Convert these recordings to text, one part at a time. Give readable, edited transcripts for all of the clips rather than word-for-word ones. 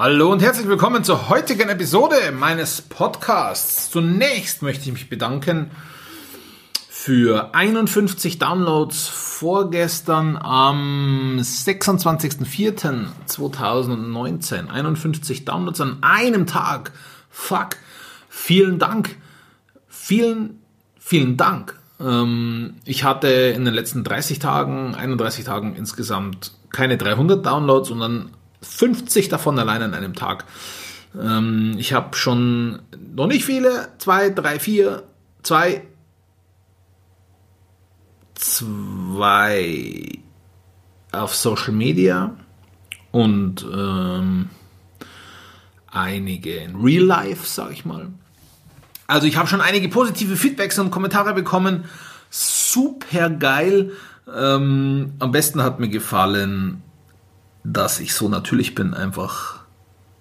Hallo und herzlich willkommen zur heutigen Episode meines Podcasts. Zunächst möchte ich mich bedanken für 51 Downloads vorgestern am 26.04.2019. 51 Downloads an einem Tag. Fuck. Vielen Dank. Vielen Dank. Ich hatte in den letzten 31 Tagen insgesamt keine 300 Downloads und dann 50 davon allein an einem Tag. Ich habe schon noch nicht viele, 2 auf Social Media und einige in Real Life, sag ich mal. Also ich habe schon einige positive Feedbacks und Kommentare bekommen. Super geil. Am besten hat mir gefallen, dass ich so natürlich bin, einfach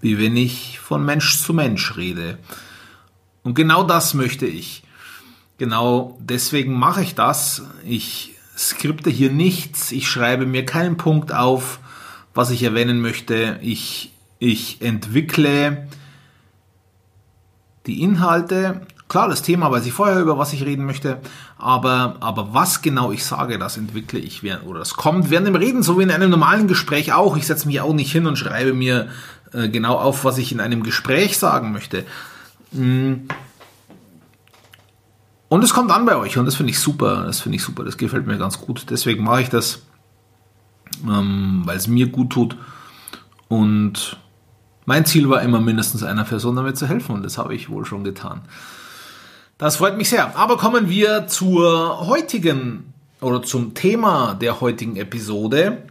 wie wenn ich von Mensch zu Mensch rede. Und genau das möchte ich. Genau deswegen mache ich das. Ich skripte hier nichts. Ich schreibe mir keinen Punkt auf, was ich erwähnen möchte. Ich entwickle die Inhalte. Klar, das Thema weiß ich vorher, über was ich reden möchte, aber was genau ich sage, das entwickle ich oder das kommt während dem Reden, so wie in einem normalen Gespräch auch. Ich setze mich auch nicht hin und schreibe mir genau auf, was ich in einem Gespräch sagen möchte. Und es kommt an bei euch und das finde ich super, das gefällt mir ganz gut. Deswegen mache ich das, weil es mir gut tut und mein Ziel war immer, mindestens einer Person damit zu helfen und das habe ich wohl schon getan. Das freut mich sehr. Aber kommen wir zur heutigen oder zum Thema der heutigen Episode.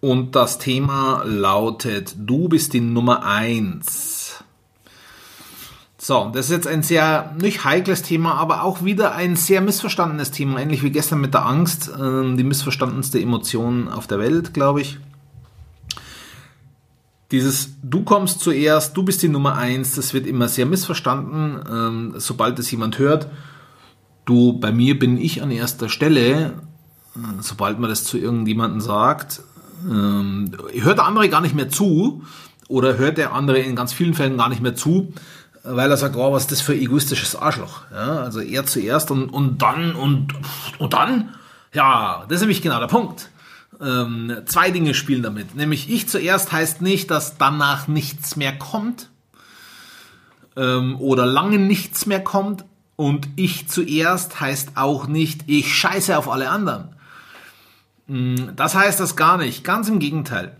Und das Thema lautet: Du bist die Nummer 1. So, das ist jetzt ein sehr, nicht heikles Thema, aber auch wieder ein sehr missverstandenes Thema. Ähnlich wie gestern mit der Angst, die missverstandenste Emotion auf der Welt, glaube ich. Dieses Du kommst zuerst, du bist die Nummer 1, das wird immer sehr missverstanden, sobald es jemand hört. Du, bei mir bin ich an erster Stelle, sobald man das zu irgendjemandem sagt, hört der andere gar nicht mehr zu oder hört der andere in ganz vielen Fällen gar nicht mehr zu, weil er sagt, oh, was ist das für ein egoistisches Arschloch. Ja, also er zuerst und dann, ja, das ist nämlich genau der Punkt. Zwei Dinge spielen damit. Nämlich ich zuerst heißt nicht, dass danach nichts mehr kommt oder lange nichts mehr kommt, und ich zuerst heißt auch nicht, ich scheiße auf alle anderen. Das heißt das gar nicht. Ganz im Gegenteil.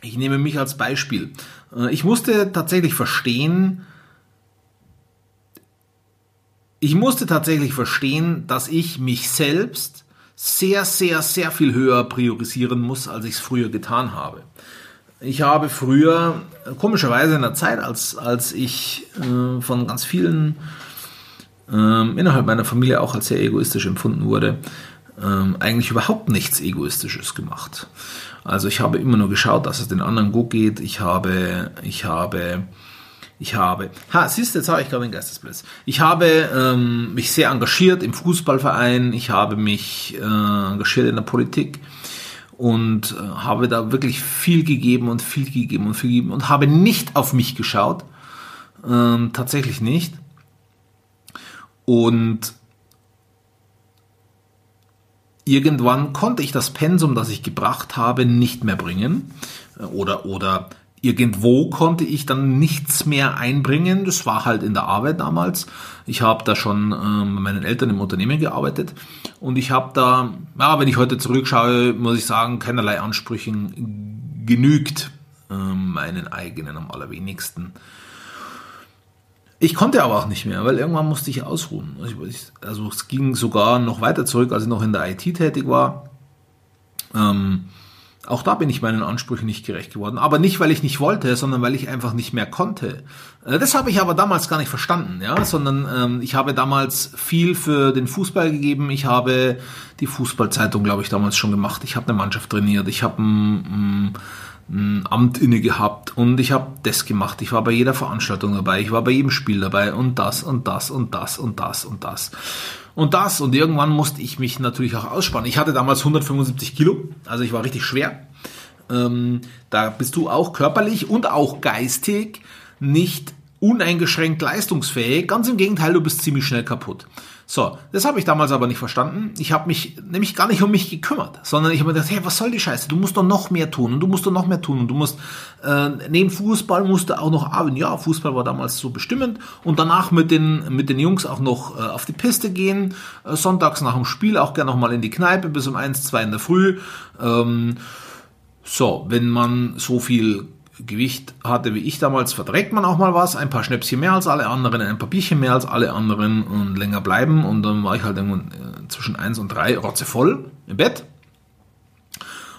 Ich nehme mich als Beispiel. Ich musste tatsächlich verstehen, dass ich mich selbst sehr, sehr, sehr viel höher priorisieren muss, als ich es früher getan habe. Ich habe früher, komischerweise in der Zeit, als ich von ganz vielen innerhalb meiner Familie auch als sehr egoistisch empfunden wurde, eigentlich überhaupt nichts Egoistisches gemacht. Also ich habe immer nur geschaut, dass es den anderen gut geht. Ich habe mich sehr engagiert im Fußballverein, ich habe mich engagiert in der Politik und habe da wirklich viel gegeben und habe nicht auf mich geschaut, tatsächlich nicht. Und irgendwann konnte ich das Pensum, das ich gebracht habe, nicht mehr bringen oder irgendwo konnte ich dann nichts mehr einbringen. Das war halt in der Arbeit damals. Ich habe da schon mit meinen Eltern im Unternehmen gearbeitet. Und ich habe da, ja, wenn ich heute zurückschaue, muss ich sagen, keinerlei Ansprüchen genügt. Meinen eigenen am allerwenigsten. Ich konnte aber auch nicht mehr, weil irgendwann musste ich ausruhen. Also es ging sogar noch weiter zurück, als ich noch in der IT tätig war. Auch da bin ich meinen Ansprüchen nicht gerecht geworden. Aber nicht, weil ich nicht wollte, sondern weil ich einfach nicht mehr konnte. Das habe ich aber damals gar nicht verstanden, ja, sondern ich habe damals viel für den Fußball gegeben. Ich habe die Fußballzeitung, glaube ich, damals schon gemacht. Ich habe eine Mannschaft trainiert. Ich habe ein Amt inne gehabt. Und ich habe das gemacht. Ich war bei jeder Veranstaltung dabei. Ich war bei jedem Spiel dabei. Und irgendwann musste ich mich natürlich auch ausspannen. Ich hatte damals 175 Kilo, also ich war richtig schwer. Da bist du auch körperlich und auch geistig nicht uneingeschränkt leistungsfähig. Ganz im Gegenteil, du bist ziemlich schnell kaputt. So, das habe ich damals aber nicht verstanden. Ich habe mich nämlich gar nicht um mich gekümmert, sondern ich habe mir gedacht, hey, was soll die Scheiße? Du musst doch noch mehr tun und du musst doch noch mehr tun und du musst, neben Fußball musst du auch noch arbeiten. Ja, Fußball war damals so bestimmend und danach mit den Jungs auch noch auf die Piste gehen, sonntags nach dem Spiel auch gerne nochmal in die Kneipe bis um 1, 2 in der Früh. So, wenn man so viel Gewicht hatte wie ich damals, verträgt man auch mal was, ein paar Schnäpschen mehr als alle anderen, ein paar Bierchen mehr als alle anderen und länger bleiben, und dann war ich halt irgendwann zwischen 1 und 3 rotzevoll im Bett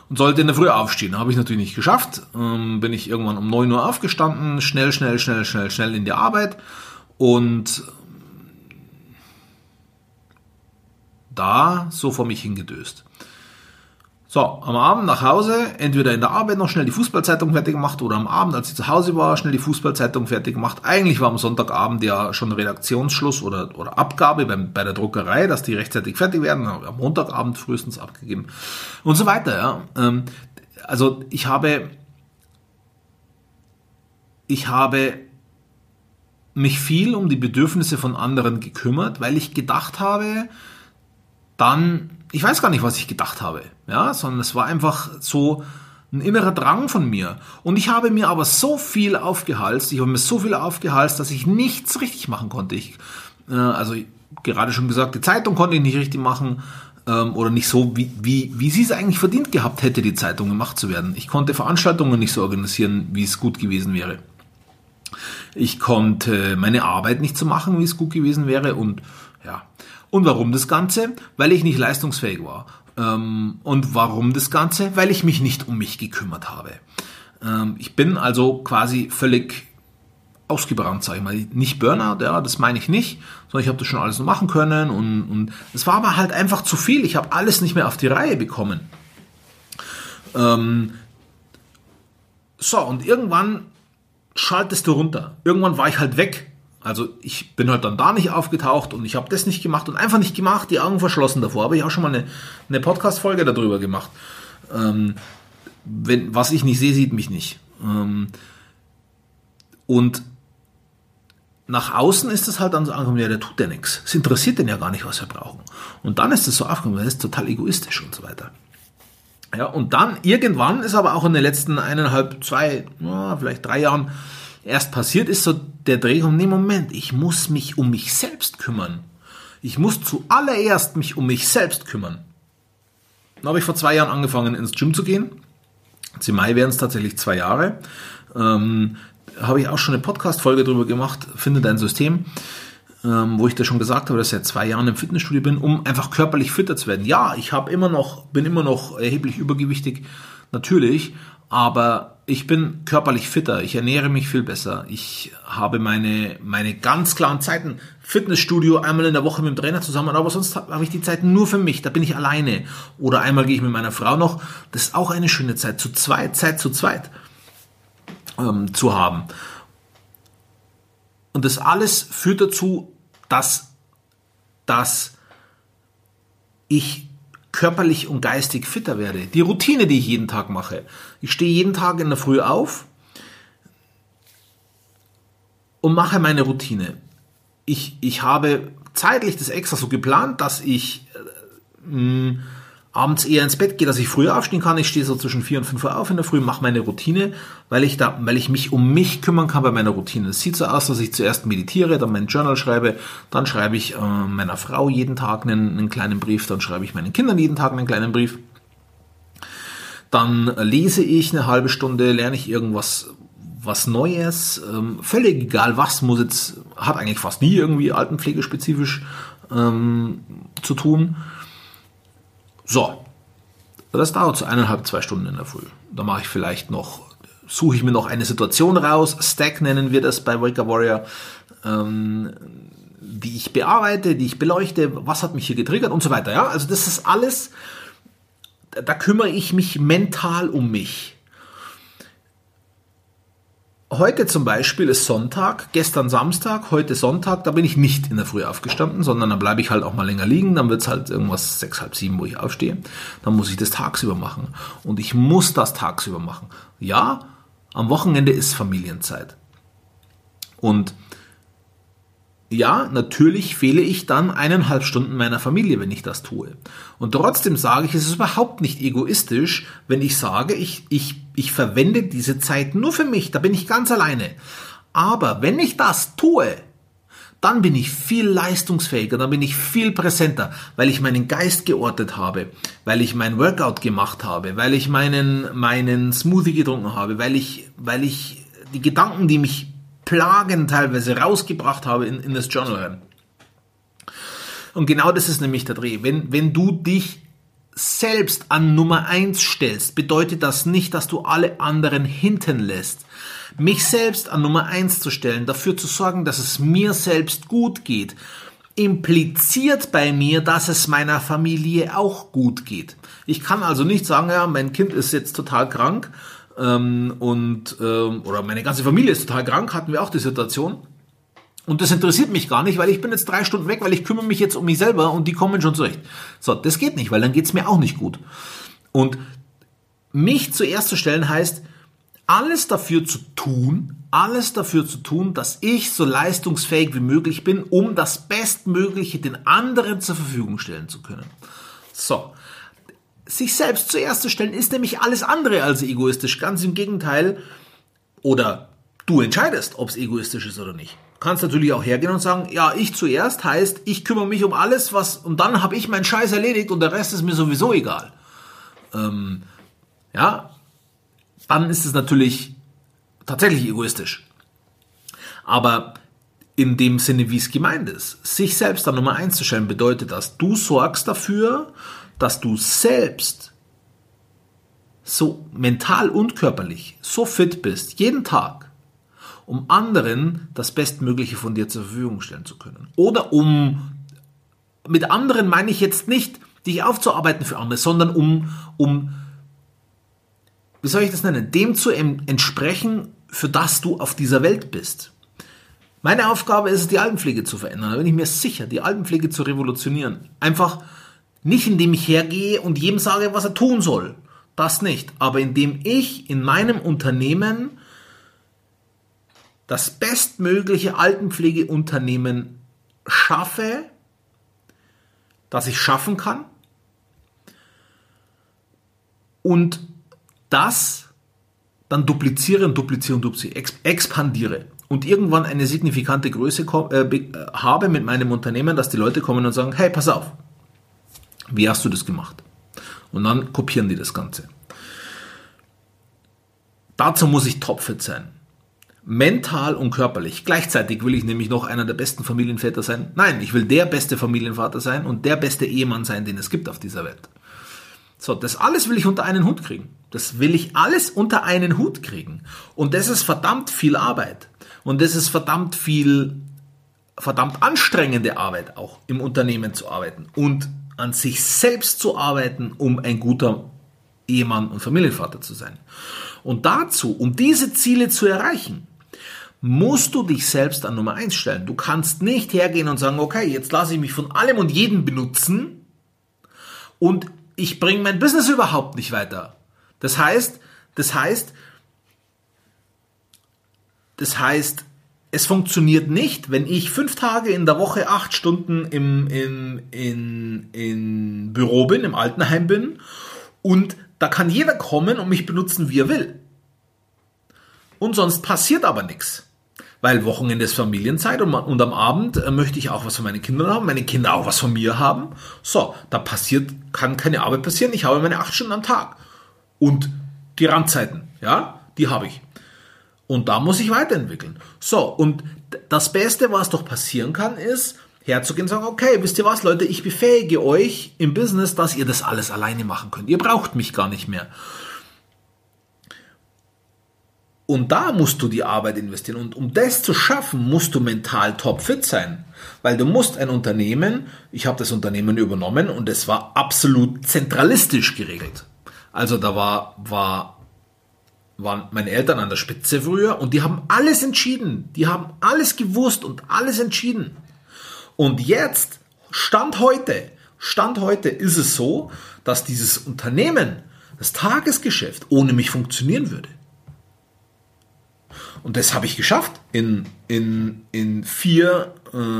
und sollte in der Früh aufstehen. Habe ich natürlich nicht geschafft, bin ich irgendwann um 9 Uhr aufgestanden, schnell in die Arbeit, und da so vor mich hingedöst. So, am Abend nach Hause, entweder in der Arbeit noch schnell die Fußballzeitung fertig gemacht oder am Abend, als ich zu Hause war, schnell die Fußballzeitung fertig gemacht. Eigentlich war am Sonntagabend ja schon Redaktionsschluss oder Abgabe bei der Druckerei, dass die rechtzeitig fertig werden. Am Montagabend frühestens abgegeben und so weiter. Ja. Also ich habe mich viel um die Bedürfnisse von anderen gekümmert, weil ich gedacht habe, ich weiß gar nicht, was ich gedacht habe, ja, sondern es war einfach so ein innerer Drang von mir. Und ich habe mir aber so viel aufgehalst, dass ich nichts richtig machen konnte. Also gerade schon gesagt, die Zeitung konnte ich nicht richtig machen, oder nicht so, wie sie es eigentlich verdient gehabt hätte, die Zeitung gemacht zu werden. Ich konnte Veranstaltungen nicht so organisieren, wie es gut gewesen wäre. Ich konnte meine Arbeit nicht so machen, wie es gut gewesen wäre, und ja. Und warum das Ganze? Weil ich nicht leistungsfähig war. Und warum das Ganze? Weil ich mich nicht um mich gekümmert habe. Ich bin also quasi völlig ausgebrannt, sage ich mal. Nicht Burnout, ja, das meine ich nicht, sondern ich habe das schon alles machen können. Und es war aber halt einfach zu viel. Ich habe alles nicht mehr auf die Reihe bekommen. So, und irgendwann schaltest du runter. Irgendwann war ich halt weg. Also ich bin halt dann da nicht aufgetaucht und ich habe das nicht gemacht und einfach nicht gemacht, die Augen verschlossen davor. Habe ich auch schon mal eine Podcast-Folge darüber gemacht. Was ich nicht sehe, sieht mich nicht. Und nach außen ist es halt dann so angekommen, ja, der tut ja nichts. Es interessiert den ja gar nicht, was wir brauchen. Und dann ist es so aufgekommen, das ist total egoistisch und so weiter. Ja, und dann irgendwann ist aber auch in den letzten 1,5, 2, vielleicht 3 Jahren erst passiert ist so der Dreh um den Moment, ich muss mich um mich selbst kümmern. Ich muss zuallererst mich um mich selbst kümmern. Dann habe ich vor 2 Jahren angefangen, ins Gym zu gehen. Jetzt im Mai wären es tatsächlich 2 Jahre. Habe ich auch schon eine Podcast-Folge drüber gemacht, Finde dein System, wo ich das schon gesagt habe, dass ich seit 2 Jahren im Fitnessstudio bin, um einfach körperlich fitter zu werden. Ja, ich bin immer noch erheblich übergewichtig, natürlich, aber ich bin körperlich fitter, ich ernähre mich viel besser, ich habe meine ganz klaren Zeiten, Fitnessstudio einmal in der Woche mit dem Trainer zusammen, aber sonst habe ich die Zeiten nur für mich, da bin ich alleine. Oder einmal gehe ich mit meiner Frau noch, das ist auch eine schöne Zeit zu zweit zu haben. Und das alles führt dazu, dass ich körperlich und geistig fitter werde. Die Routine, die ich jeden Tag mache. Ich stehe jeden Tag in der Früh auf und mache meine Routine. Ich habe zeitlich das extra so geplant, dass ich abends eher ins Bett gehe, dass ich früher aufstehen kann. Ich stehe so zwischen 4 und 5 Uhr auf in der Früh, mache meine Routine, weil ich mich um mich kümmern kann bei meiner Routine. Es sieht so aus, dass ich zuerst meditiere, dann mein Journal schreibe, dann schreibe ich meiner Frau jeden Tag einen kleinen Brief, dann schreibe ich meinen Kindern jeden Tag einen kleinen Brief. Dann lese ich eine halbe Stunde, lerne ich irgendwas was Neues, völlig egal was, hat eigentlich fast nie irgendwie altenpflegespezifisch zu tun. So, das dauert so 1,5, 2 Stunden in der Früh. Da mache ich vielleicht suche ich mir noch eine Situation raus, Stack nennen wir das bei Waker Warrior, die ich bearbeite, die ich beleuchte, was hat mich hier getriggert und so weiter. Ja? Also das ist alles, da kümmere ich mich mental um mich. Heute zum Beispiel ist Sonntag, gestern Samstag, heute Sonntag, da bin ich nicht in der Früh aufgestanden, sondern dann bleibe ich halt auch mal länger liegen, dann wird es halt irgendwas 6, halb 7, wo ich aufstehe. Dann muss ich das tagsüber machen. Und ich muss das tagsüber machen. Ja, am Wochenende ist Familienzeit. Und ja, natürlich fehle ich dann 1,5 Stunden meiner Familie, wenn ich das tue. Und trotzdem sage ich, es ist überhaupt nicht egoistisch, wenn ich sage, ich verwende diese Zeit nur für mich, da bin ich ganz alleine. Aber wenn ich das tue, dann bin ich viel leistungsfähiger, dann bin ich viel präsenter, weil ich meinen Geist geortet habe, weil ich mein Workout gemacht habe, weil ich meinen Smoothie getrunken habe, weil ich die Gedanken, die mich plagen, teilweise rausgebracht habe in das Journal. Und genau das ist nämlich der Dreh. Wenn du dich selbst an Nummer 1 stellst, bedeutet das nicht, dass du alle anderen hinten lässt. Mich selbst an Nummer 1 zu stellen, dafür zu sorgen, dass es mir selbst gut geht, impliziert bei mir, dass es meiner Familie auch gut geht. Ich kann also nicht sagen, ja, mein Kind ist jetzt total krank oder meine ganze Familie ist total krank, hatten wir auch die Situation. Und das interessiert mich gar nicht, weil ich bin jetzt 3 Stunden weg, weil ich kümmere mich jetzt um mich selber und die kommen schon zurecht. So, das geht nicht, weil dann geht's mir auch nicht gut. Und mich zuerst zu stellen heißt, alles dafür zu tun, dass ich so leistungsfähig wie möglich bin, um das Bestmögliche den anderen zur Verfügung stellen zu können. So, sich selbst zuerst zu stellen, ist nämlich alles andere als egoistisch. Ganz im Gegenteil, oder du entscheidest, ob es egoistisch ist oder nicht. Kannst natürlich auch hergehen und sagen, ja, ich zuerst heißt, ich kümmere mich um alles, und dann habe ich meinen Scheiß erledigt und der Rest ist mir sowieso egal. Dann ist es natürlich tatsächlich egoistisch. Aber in dem Sinne, wie es gemeint ist, sich selbst an Nummer 1 zu stellen, bedeutet, dass du sorgst dafür, dass du selbst so mental und körperlich so fit bist, jeden Tag, um anderen das Bestmögliche von dir zur Verfügung stellen zu können. Oder mit anderen meine ich jetzt nicht, dich aufzuarbeiten für andere, sondern um wie soll ich das nennen, dem zu entsprechen, für das du auf dieser Welt bist. Meine Aufgabe ist es, die Altenpflege zu verändern. Da bin ich mir sicher, die Altenpflege zu revolutionieren. Einfach nicht, indem ich hergehe und jedem sage, was er tun soll. Das nicht. Aber indem ich in meinem Unternehmen das bestmögliche Altenpflegeunternehmen schaffe, das ich schaffen kann, und das dann dupliziere, expandiere und irgendwann eine signifikante Größe habe mit meinem Unternehmen, dass die Leute kommen und sagen, hey, pass auf, wie hast du das gemacht? Und dann kopieren die das Ganze. Dazu muss ich topfit sein. Mental und körperlich. Gleichzeitig will ich nämlich noch einer der besten Familienväter sein. Nein, ich will der beste Familienvater sein und der beste Ehemann sein, den es gibt auf dieser Welt. So, das alles will ich unter einen Hut kriegen. Und das ist verdammt viel Arbeit. Und das ist verdammt anstrengende Arbeit, auch im Unternehmen zu arbeiten. Und an sich selbst zu arbeiten, um ein guter Ehemann und Familienvater zu sein. Und dazu, um diese Ziele zu erreichen, musst du dich selbst an Nummer 1 stellen. Du kannst nicht hergehen und sagen, okay, jetzt lasse ich mich von allem und jedem benutzen und ich bringe mein Business überhaupt nicht weiter. Das heißt, es funktioniert nicht, wenn ich 5 Tage in der Woche 8 Stunden im Büro bin, im Altenheim bin, und da kann jeder kommen und mich benutzen, wie er will. Und sonst passiert aber nichts. Weil Wochenende ist Familienzeit und am Abend möchte ich auch was von meinen Kindern haben, meine Kinder auch was von mir haben. So, da kann keine Arbeit passieren. Ich habe meine 8 Stunden am Tag. Und die Randzeiten, ja, die habe ich. Und da muss ich weiterentwickeln. So, und das Beste, was doch passieren kann, ist, herzugehen und sagen, okay, wisst ihr was, Leute, ich befähige euch im Business, dass ihr das alles alleine machen könnt. Ihr braucht mich gar nicht mehr. Und da musst du die Arbeit investieren. Und um das zu schaffen, musst du mental topfit sein. Weil du musst ein Unternehmen, ich habe das Unternehmen übernommen und es war absolut zentralistisch geregelt. Also da war waren meine Eltern an der Spitze früher und die haben alles entschieden. Die haben alles gewusst und alles entschieden. Und jetzt, Stand heute ist es so, dass dieses Unternehmen, das Tagesgeschäft, ohne mich funktionieren würde. Und das habe ich geschafft in 15,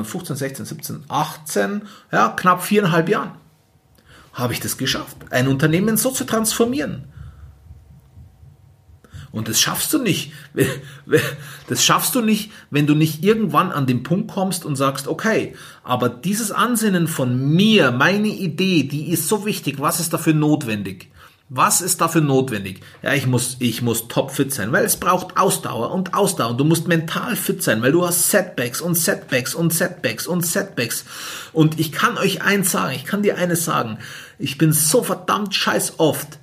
16, 17, 18, ja, knapp 4,5 Jahren habe ich das geschafft, ein Unternehmen so zu transformieren. Und das schaffst du nicht. Das schaffst du nicht, wenn du nicht irgendwann an den Punkt kommst und sagst, okay, aber dieses Ansinnen von mir, meine Idee, die ist so wichtig, was ist dafür notwendig? Was ist dafür notwendig? Ja, ich muss topfit sein, weil es braucht Ausdauer. Du musst mental fit sein, weil du hast Setbacks. Und ich kann euch eins sagen, ich kann dir eines sagen. Ich bin so verdammt scheiß oft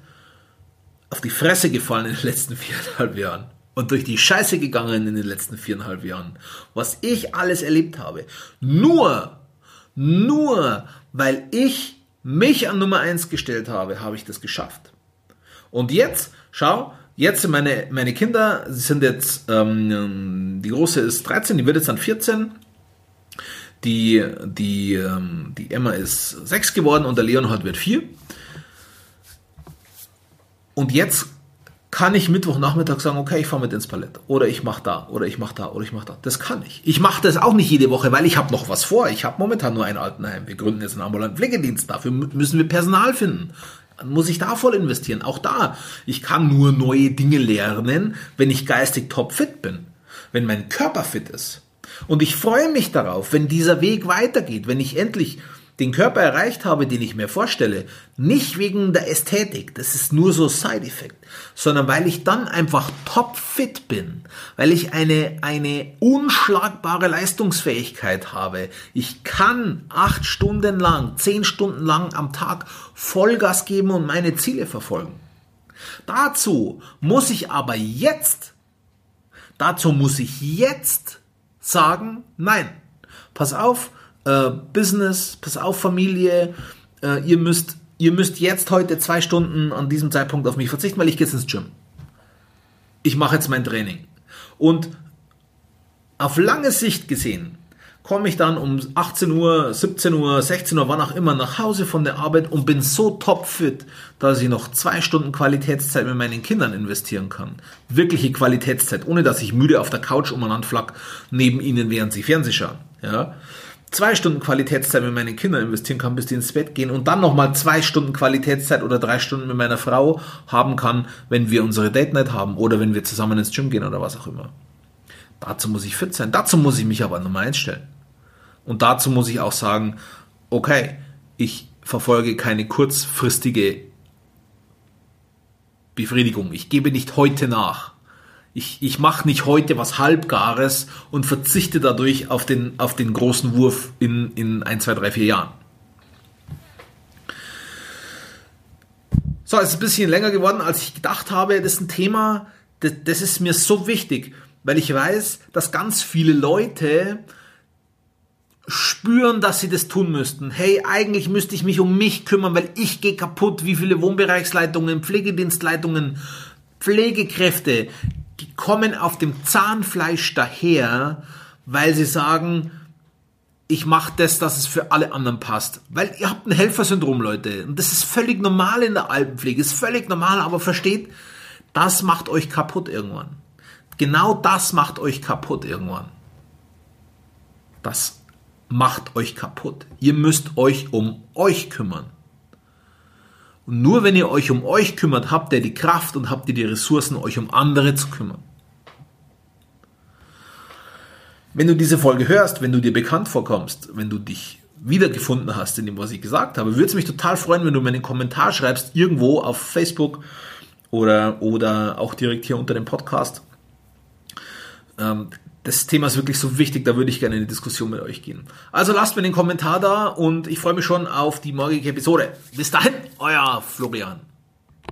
auf die Fresse gefallen in den letzten 4,5 Jahren und durch die Scheiße gegangen in den letzten 4,5 Jahren. Was ich alles erlebt habe. Nur weil ich mich an Nummer 1 gestellt habe, habe ich das geschafft. Und jetzt, schau, jetzt sind meine Kinder, sie sind jetzt, die Große ist 13, die wird jetzt dann 14, die Emma ist 6 geworden und der Leon heute wird 4. Und jetzt kann ich Mittwochnachmittag sagen, okay, ich fahre mit ins Palett oder ich mache da oder ich mache da oder ich mache da. Das kann ich. Ich mache das auch nicht jede Woche, weil ich habe noch was vor. Ich habe momentan nur ein Altenheim. Wir gründen jetzt einen ambulanten Pflegedienst. Dafür müssen wir Personal finden. Dann muss ich da voll investieren. Auch da. Ich kann nur neue Dinge lernen, wenn ich geistig topfit bin. Wenn mein Körper fit ist. Und ich freue mich darauf, wenn dieser Weg weitergeht. Wenn ich endlich den Körper erreicht habe, den ich mir vorstelle, nicht wegen der Ästhetik, das ist nur so Side-Effekt, sondern weil ich dann einfach topfit bin, weil ich eine unschlagbare Leistungsfähigkeit habe. Ich kann 8 Stunden lang, 10 Stunden lang am Tag Vollgas geben und meine Ziele verfolgen. Dazu muss ich jetzt sagen, nein, pass auf, Business, pass auf Familie, ihr müsst jetzt heute 2 Stunden an diesem Zeitpunkt auf mich verzichten, weil ich gehe jetzt ins Gym. Ich mache jetzt mein Training. Und auf lange Sicht gesehen, komme ich dann um 18 Uhr, 17 Uhr, 16 Uhr, wann auch immer, nach Hause von der Arbeit und bin so topfit, dass ich noch 2 Stunden Qualitätszeit mit meinen Kindern investieren kann. Wirkliche Qualitätszeit, ohne dass ich müde auf der Couch umeinander flack, neben ihnen, während sie Fernsehen schauen. Ja. 2 Stunden Qualitätszeit mit meinen Kindern investieren kann, bis die ins Bett gehen und dann nochmal 2 Stunden Qualitätszeit oder 3 Stunden mit meiner Frau haben kann, wenn wir unsere Date Night haben oder wenn wir zusammen ins Gym gehen oder was auch immer. Dazu muss ich fit sein. Dazu muss ich mich aber nochmal einstellen. Und dazu muss ich auch sagen, okay, ich verfolge keine kurzfristige Befriedigung. Ich gebe nicht heute nach. Ich mache nicht heute was Halbgares und verzichte dadurch auf den großen Wurf in 1, 2, 3, 4 Jahren. So, es ist ein bisschen länger geworden, als ich gedacht habe. Das ist ein Thema, das ist mir so wichtig, weil ich weiß, dass ganz viele Leute spüren, dass sie das tun müssten. Hey, eigentlich müsste ich mich um mich kümmern, weil ich gehe kaputt. Wie viele Wohnbereichsleitungen, Pflegedienstleitungen, Pflegekräfte, die kommen auf dem Zahnfleisch daher, weil sie sagen, ich mache das, dass es für alle anderen passt. Weil ihr habt ein Helfersyndrom, Leute. Und das ist völlig normal in der Altenpflege. Ist völlig normal, aber versteht, das macht euch kaputt irgendwann. Genau das macht euch kaputt irgendwann. Das macht euch kaputt. Ihr müsst euch um euch kümmern. Und nur wenn ihr euch um euch kümmert, habt ihr die Kraft und habt ihr die Ressourcen, euch um andere zu kümmern. Wenn du diese Folge hörst, wenn du dir bekannt vorkommst, wenn du dich wiedergefunden hast in dem, was ich gesagt habe, würde es mich total freuen, wenn du mir einen Kommentar schreibst, irgendwo auf Facebook oder auch direkt hier unter dem Podcast. Das Thema ist wirklich so wichtig, da würde ich gerne in die Diskussion mit euch gehen. Also lasst mir den Kommentar da und ich freue mich schon auf die morgige Episode. Bis dahin, euer Florian.